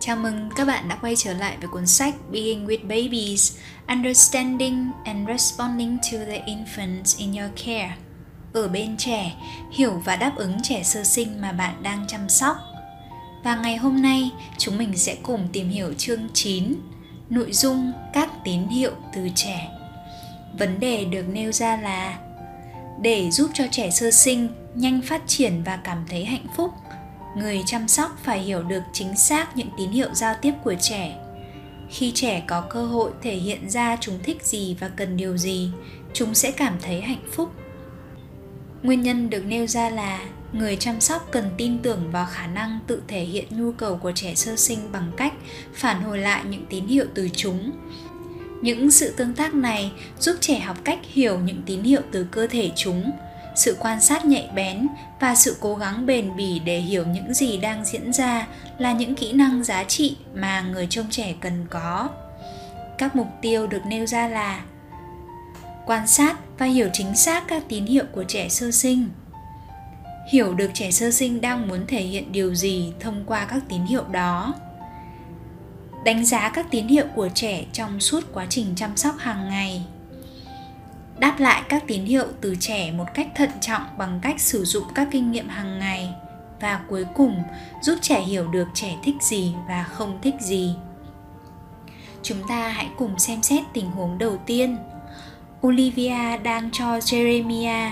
Chào mừng các bạn đã quay trở lại với cuốn sách Being with Babies, Understanding and Responding to the Infants in Your Care. Ở bên trẻ, hiểu và đáp ứng trẻ sơ sinh mà bạn đang chăm sóc. Và ngày hôm nay, chúng mình sẽ cùng tìm hiểu chương 9, nội dung các tín hiệu từ trẻ. Vấn đề được nêu ra là: để giúp cho trẻ sơ sinh nhanh phát triển và cảm thấy hạnh phúc, người chăm sóc phải hiểu được chính xác những tín hiệu giao tiếp của trẻ. Khi trẻ có cơ hội thể hiện ra chúng thích gì và cần điều gì, chúng sẽ cảm thấy hạnh phúc. Nguyên nhân được nêu ra là người chăm sóc cần tin tưởng vào khả năng tự thể hiện nhu cầu của trẻ sơ sinh bằng cách phản hồi lại những tín hiệu từ chúng. Những sự tương tác này giúp trẻ học cách hiểu những tín hiệu từ cơ thể chúng, sự quan sát nhạy bén và sự cố gắng bền bỉ để hiểu những gì đang diễn ra là những kỹ năng giá trị mà người trông trẻ cần có. Các mục tiêu được nêu ra là: quan sát và hiểu chính xác các tín hiệu của trẻ sơ sinh, hiểu được trẻ sơ sinh đang muốn thể hiện điều gì thông qua các tín hiệu đó, đánh giá các tín hiệu của trẻ trong suốt quá trình chăm sóc hàng ngày, đáp lại các tín hiệu từ trẻ một cách thận trọng bằng cách sử dụng các kinh nghiệm hàng ngày, và cuối cùng giúp trẻ hiểu được trẻ thích gì và không thích gì. Chúng ta hãy cùng xem xét tình huống đầu tiên. Olivia đang cho Jeremiah,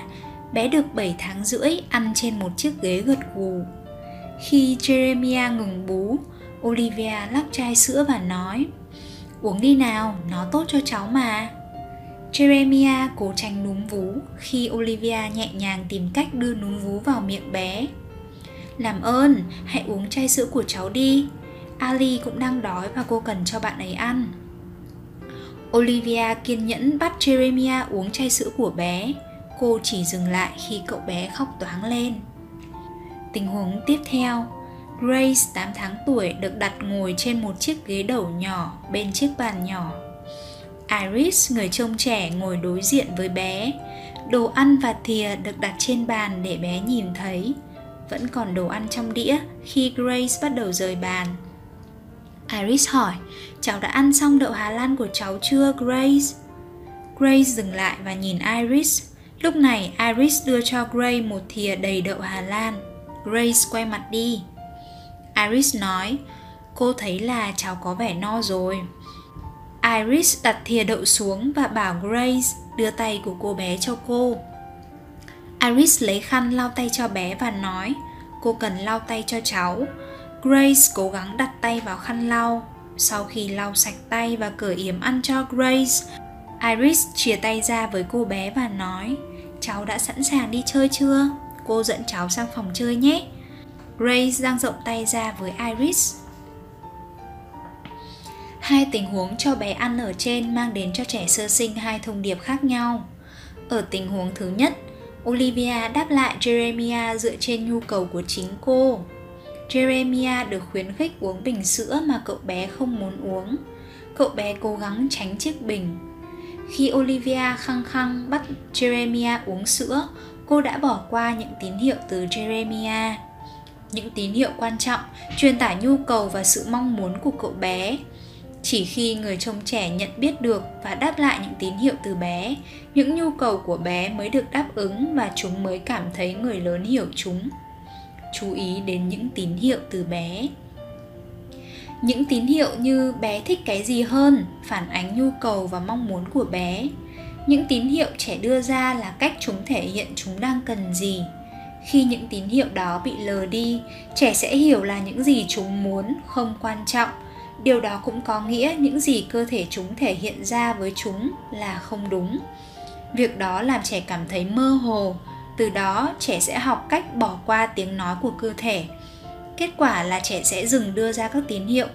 bé được 7 tháng rưỡi, ăn trên một chiếc ghế gật gù. Khi Jeremiah ngừng bú, Olivia lắc chai sữa và nói: "Uống đi nào, nó tốt cho cháu mà." Jeremiah cố tránh núm vú khi Olivia nhẹ nhàng tìm cách đưa núm vú vào miệng bé. "Làm ơn, hãy uống chai sữa của cháu đi. Ali cũng đang đói và cô cần cho bạn ấy ăn." Olivia kiên nhẫn bắt Jeremiah uống chai sữa của bé. Cô chỉ dừng lại khi cậu bé khóc toáng lên. Tình huống tiếp theo, Grace 8 tháng tuổi được đặt ngồi trên một chiếc ghế đầu nhỏ bên chiếc bàn nhỏ. Iris, người trông trẻ, ngồi đối diện với bé. Đồ ăn và thìa được đặt trên bàn để bé nhìn thấy. Vẫn còn đồ ăn trong đĩa khi Grace bắt đầu rời bàn. Iris hỏi: "Cháu đã ăn xong đậu Hà Lan của cháu chưa, Grace?" Grace dừng lại và nhìn Iris. Lúc này, Iris đưa cho Grace một thìa đầy đậu Hà Lan. Grace quay mặt đi. Iris nói: "Cô thấy là cháu có vẻ no rồi." Iris đặt thìa đậu xuống và bảo Grace đưa tay của cô bé cho cô. Iris lấy khăn lau tay cho bé và nói: "Cô cần lau tay cho cháu." Grace cố gắng đặt tay vào khăn lau. Sau khi lau sạch tay và cởi yếm ăn cho Grace, Iris chìa tay ra với cô bé và nói: "Cháu đã sẵn sàng đi chơi chưa? Cô dẫn cháu sang phòng chơi nhé." Grace dang rộng tay ra với Iris. Hai tình huống cho bé ăn ở trên mang đến cho trẻ sơ sinh hai thông điệp khác nhau. Ở tình huống thứ nhất, Olivia đáp lại Jeremiah dựa trên nhu cầu của chính cô. Jeremiah được khuyến khích uống bình sữa mà cậu bé không muốn uống. Cậu bé cố gắng tránh chiếc bình. Khi Olivia khăng khăng bắt Jeremiah uống sữa, cô đã bỏ qua những tín hiệu từ Jeremiah. Những tín hiệu quan trọng truyền tải nhu cầu và sự mong muốn của cậu bé. Chỉ khi người trông trẻ nhận biết được và đáp lại những tín hiệu từ bé, những nhu cầu của bé mới được đáp ứng và chúng mới cảm thấy người lớn hiểu chúng. Chú ý đến những tín hiệu từ bé. Những tín hiệu như bé thích cái gì hơn phản ánh nhu cầu và mong muốn của bé. Những tín hiệu trẻ đưa ra là cách chúng thể hiện chúng đang cần gì. Khi những tín hiệu đó bị lờ đi, trẻ sẽ hiểu là những gì chúng muốn không quan trọng. Điều đó cũng có nghĩa những gì cơ thể chúng thể hiện ra với chúng là không đúng. Việc đó làm trẻ cảm thấy mơ hồ, từ đó trẻ sẽ học cách bỏ qua tiếng nói của cơ thể. Kết quả là trẻ sẽ dừng đưa ra các tín hiệu.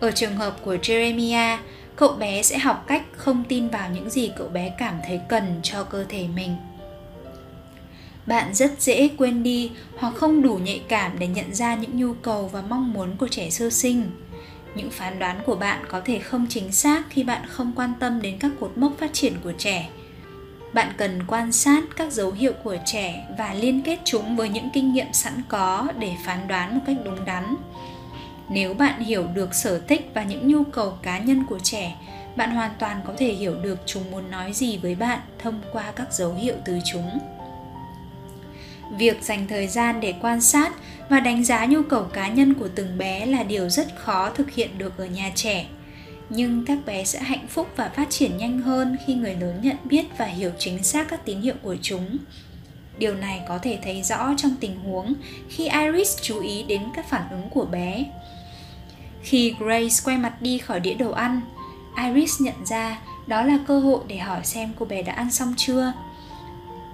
Ở trường hợp của Jeremiah, cậu bé sẽ học cách không tin vào những gì cậu bé cảm thấy cần cho cơ thể mình. Bạn rất dễ quên đi hoặc không đủ nhạy cảm để nhận ra những nhu cầu và mong muốn của trẻ sơ sinh. Những phán đoán của bạn có thể không chính xác khi bạn không quan tâm đến các cột mốc phát triển của trẻ. Bạn cần quan sát các dấu hiệu của trẻ và liên kết chúng với những kinh nghiệm sẵn có để phán đoán một cách đúng đắn. Nếu bạn hiểu được sở thích và những nhu cầu cá nhân của trẻ, bạn hoàn toàn có thể hiểu được chúng muốn nói gì với bạn thông qua các dấu hiệu từ chúng. Việc dành thời gian để quan sát và đánh giá nhu cầu cá nhân của từng bé là điều rất khó thực hiện được ở nhà trẻ. Nhưng các bé sẽ hạnh phúc và phát triển nhanh hơn khi người lớn nhận biết và hiểu chính xác các tín hiệu của chúng. Điều này có thể thấy rõ trong tình huống khi Iris chú ý đến các phản ứng của bé. Khi Grace quay mặt đi khỏi đĩa đồ ăn, Iris nhận ra đó là cơ hội để hỏi xem cô bé đã ăn xong chưa.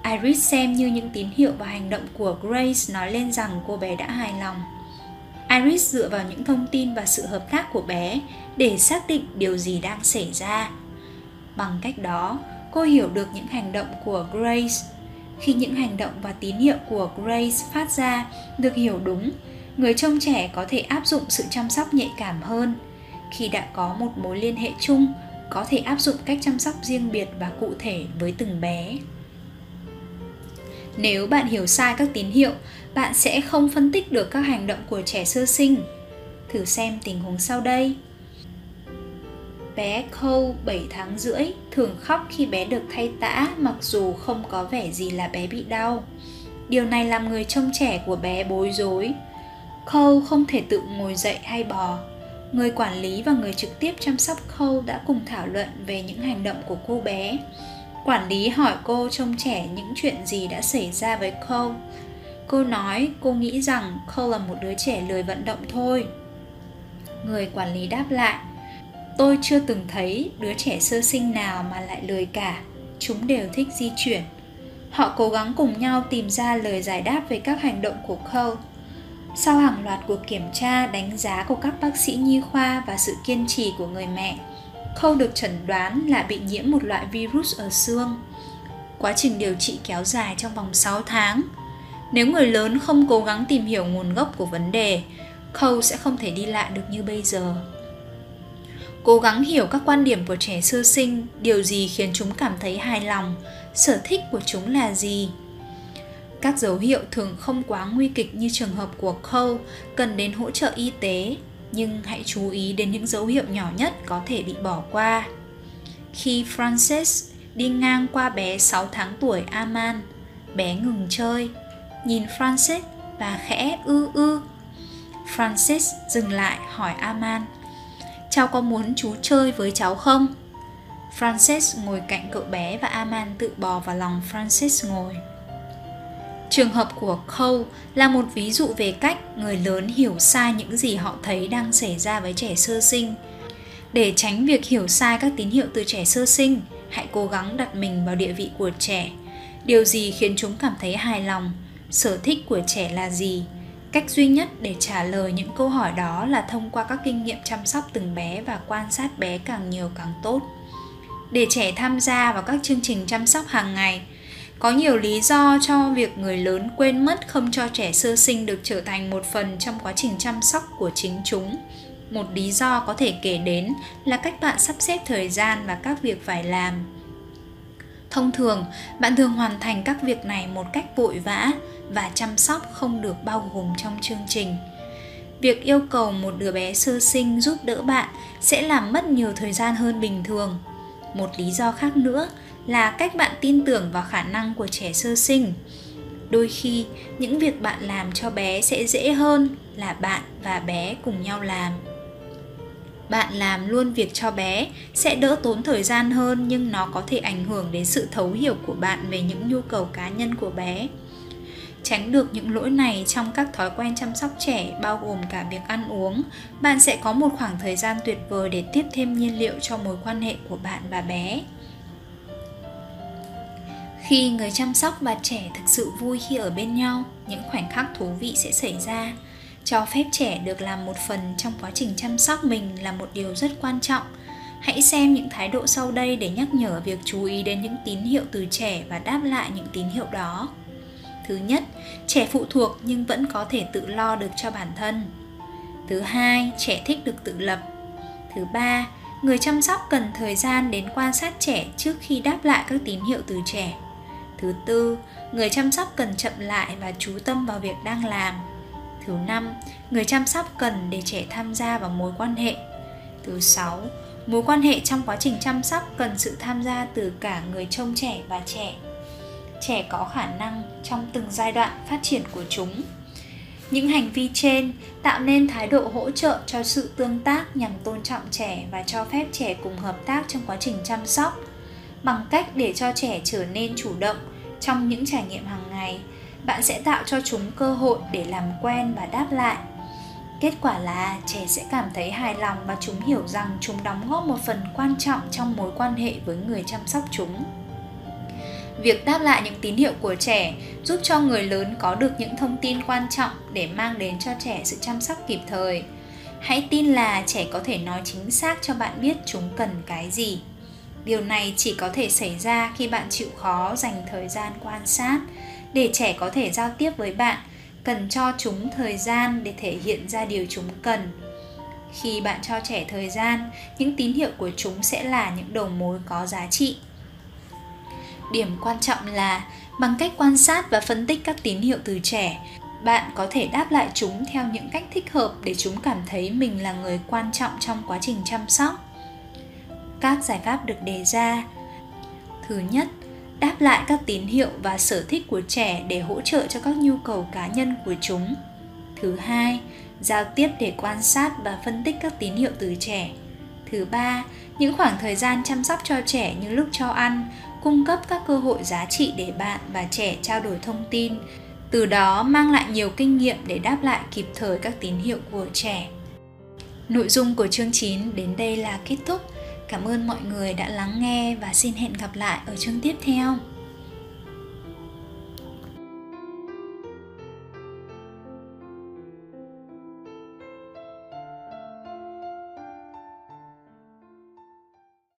Iris xem như những tín hiệu và hành động của Grace nói lên rằng cô bé đã hài lòng. Iris dựa vào những thông tin và sự hợp tác của bé để xác định điều gì đang xảy ra. Bằng cách đó, cô hiểu được những hành động của Grace. Khi những hành động và tín hiệu của Grace phát ra được hiểu đúng, người trông trẻ có thể áp dụng sự chăm sóc nhạy cảm hơn. Khi đã có một mối liên hệ chung, có thể áp dụng cách chăm sóc riêng biệt và cụ thể với từng bé. Nếu bạn hiểu sai các tín hiệu, bạn sẽ không phân tích được các hành động của trẻ sơ sinh. Thử xem tình huống sau đây. Bé Cole 7 tháng rưỡi thường khóc khi bé được thay tã mặc dù không có vẻ gì là bé bị đau. Điều này làm người trông trẻ của bé bối rối. Cole không thể tự ngồi dậy hay bò. Người quản lý và người trực tiếp chăm sóc Cole đã cùng thảo luận về những hành động của cô bé. Quản lý hỏi cô trông trẻ những chuyện gì đã xảy ra với Cole. Cô nói cô nghĩ rằng Cole là một đứa trẻ lười vận động thôi. Người quản lý đáp lại, tôi chưa từng thấy đứa trẻ sơ sinh nào mà lại lười cả, chúng đều thích di chuyển. Họ cố gắng cùng nhau tìm ra lời giải đáp về các hành động của Cole. Sau hàng loạt cuộc kiểm tra đánh giá của các bác sĩ nhi khoa và sự kiên trì của người mẹ, Cole được chẩn đoán là bị nhiễm một loại virus ở xương. Quá trình điều trị kéo dài trong vòng 6 tháng. Nếu người lớn không cố gắng tìm hiểu nguồn gốc của vấn đề, Cole sẽ không thể đi lại được như bây giờ. Cố gắng hiểu các quan điểm của trẻ sơ sinh, điều gì khiến chúng cảm thấy hài lòng, sở thích của chúng là gì. Các dấu hiệu thường không quá nguy kịch như trường hợp của Cole cần đến hỗ trợ y tế, nhưng hãy chú ý đến những dấu hiệu nhỏ nhất có thể bị bỏ qua. Khi Frances đi ngang qua bé 6 tháng tuổi Aman, bé ngừng chơi, nhìn Frances và khẽ ư ư. Frances dừng lại hỏi Aman, cháu có muốn chú chơi với cháu không? Frances ngồi cạnh cậu bé và Aman tự bò vào lòng Frances ngồi. Trường hợp của Cole là một ví dụ về cách người lớn hiểu sai những gì họ thấy đang xảy ra với trẻ sơ sinh. Để tránh việc hiểu sai các tín hiệu từ trẻ sơ sinh, hãy cố gắng đặt mình vào địa vị của trẻ. Điều gì khiến chúng cảm thấy hài lòng? Sở thích của trẻ là gì? Cách duy nhất để trả lời những câu hỏi đó là thông qua các kinh nghiệm chăm sóc từng bé và quan sát bé càng nhiều càng tốt. Để trẻ tham gia vào các chương trình chăm sóc hàng ngày, có nhiều lý do cho việc người lớn quên mất không cho trẻ sơ sinh được trở thành một phần trong quá trình chăm sóc của chính chúng. Một lý do có thể kể đến là cách bạn sắp xếp thời gian và các việc phải làm. Thông thường, bạn thường hoàn thành các việc này một cách vội vã và chăm sóc không được bao gồm trong chương trình. Việc yêu cầu một đứa bé sơ sinh giúp đỡ bạn sẽ làm mất nhiều thời gian hơn bình thường. Một lý do khác nữa là cách bạn tin tưởng vào khả năng của trẻ sơ sinh. Đôi khi, những việc bạn làm cho bé sẽ dễ hơn là bạn và bé cùng nhau làm. Bạn làm luôn việc cho bé sẽ đỡ tốn thời gian hơn, nhưng nó có thể ảnh hưởng đến sự thấu hiểu của bạn về những nhu cầu cá nhân của bé. Tránh được những lỗi này trong các thói quen chăm sóc trẻ, bao gồm cả việc ăn uống, bạn sẽ có một khoảng thời gian tuyệt vời để tiếp thêm nhiên liệu cho mối quan hệ của bạn và bé. Khi người chăm sóc và trẻ thực sự vui khi ở bên nhau, những khoảnh khắc thú vị sẽ xảy ra. Cho phép trẻ được làm một phần trong quá trình chăm sóc mình là một điều rất quan trọng. Hãy xem những thái độ sau đây để nhắc nhở việc chú ý đến những tín hiệu từ trẻ và đáp lại những tín hiệu đó. Thứ nhất, trẻ phụ thuộc nhưng vẫn có thể tự lo được cho bản thân. Thứ hai, trẻ thích được tự lập. Thứ ba, người chăm sóc cần thời gian đến quan sát trẻ trước khi đáp lại các tín hiệu từ trẻ. Thứ tư, người chăm sóc cần chậm lại và chú tâm vào việc đang làm. Thứ 5, người chăm sóc cần để trẻ tham gia vào mối quan hệ. Thứ 6, mối quan hệ trong quá trình chăm sóc cần sự tham gia từ cả người trông trẻ và trẻ. Trẻ có khả năng trong từng giai đoạn phát triển của chúng. Những hành vi trên tạo nên thái độ hỗ trợ cho sự tương tác nhằm tôn trọng trẻ và cho phép trẻ cùng hợp tác trong quá trình chăm sóc, bằng cách để cho trẻ trở nên chủ động trong những trải nghiệm hàng ngày. Bạn sẽ tạo cho chúng cơ hội để làm quen và đáp lại. Kết quả là trẻ sẽ cảm thấy hài lòng và chúng hiểu rằng chúng đóng góp một phần quan trọng trong mối quan hệ với người chăm sóc chúng. Việc đáp lại những tín hiệu của trẻ giúp cho người lớn có được những thông tin quan trọng để mang đến cho trẻ sự chăm sóc kịp thời. Hãy tin là trẻ có thể nói chính xác cho bạn biết chúng cần cái gì. Điều này chỉ có thể xảy ra khi bạn chịu khó dành thời gian quan sát. Để trẻ có thể giao tiếp với bạn, cần cho chúng thời gian để thể hiện ra điều chúng cần. Khi bạn cho trẻ thời gian, những tín hiệu của chúng sẽ là những đầu mối có giá trị. Điểm quan trọng là, bằng cách quan sát và phân tích các tín hiệu từ trẻ, bạn có thể đáp lại chúng theo những cách thích hợp để chúng cảm thấy mình là người quan trọng trong quá trình chăm sóc. Các giải pháp được đề ra. Thứ nhất, đáp lại các tín hiệu và sở thích của trẻ để hỗ trợ cho các nhu cầu cá nhân của chúng. Thứ hai, giao tiếp để quan sát và phân tích các tín hiệu từ trẻ. Thứ ba, những khoảng thời gian chăm sóc cho trẻ như lúc cho ăn, cung cấp các cơ hội giá trị để bạn và trẻ trao đổi thông tin, từ đó mang lại nhiều kinh nghiệm để đáp lại kịp thời các tín hiệu của trẻ. Nội dung của chương 9 đến đây là kết thúc. Cảm ơn mọi người đã lắng nghe và xin hẹn gặp lại ở chương tiếp theo.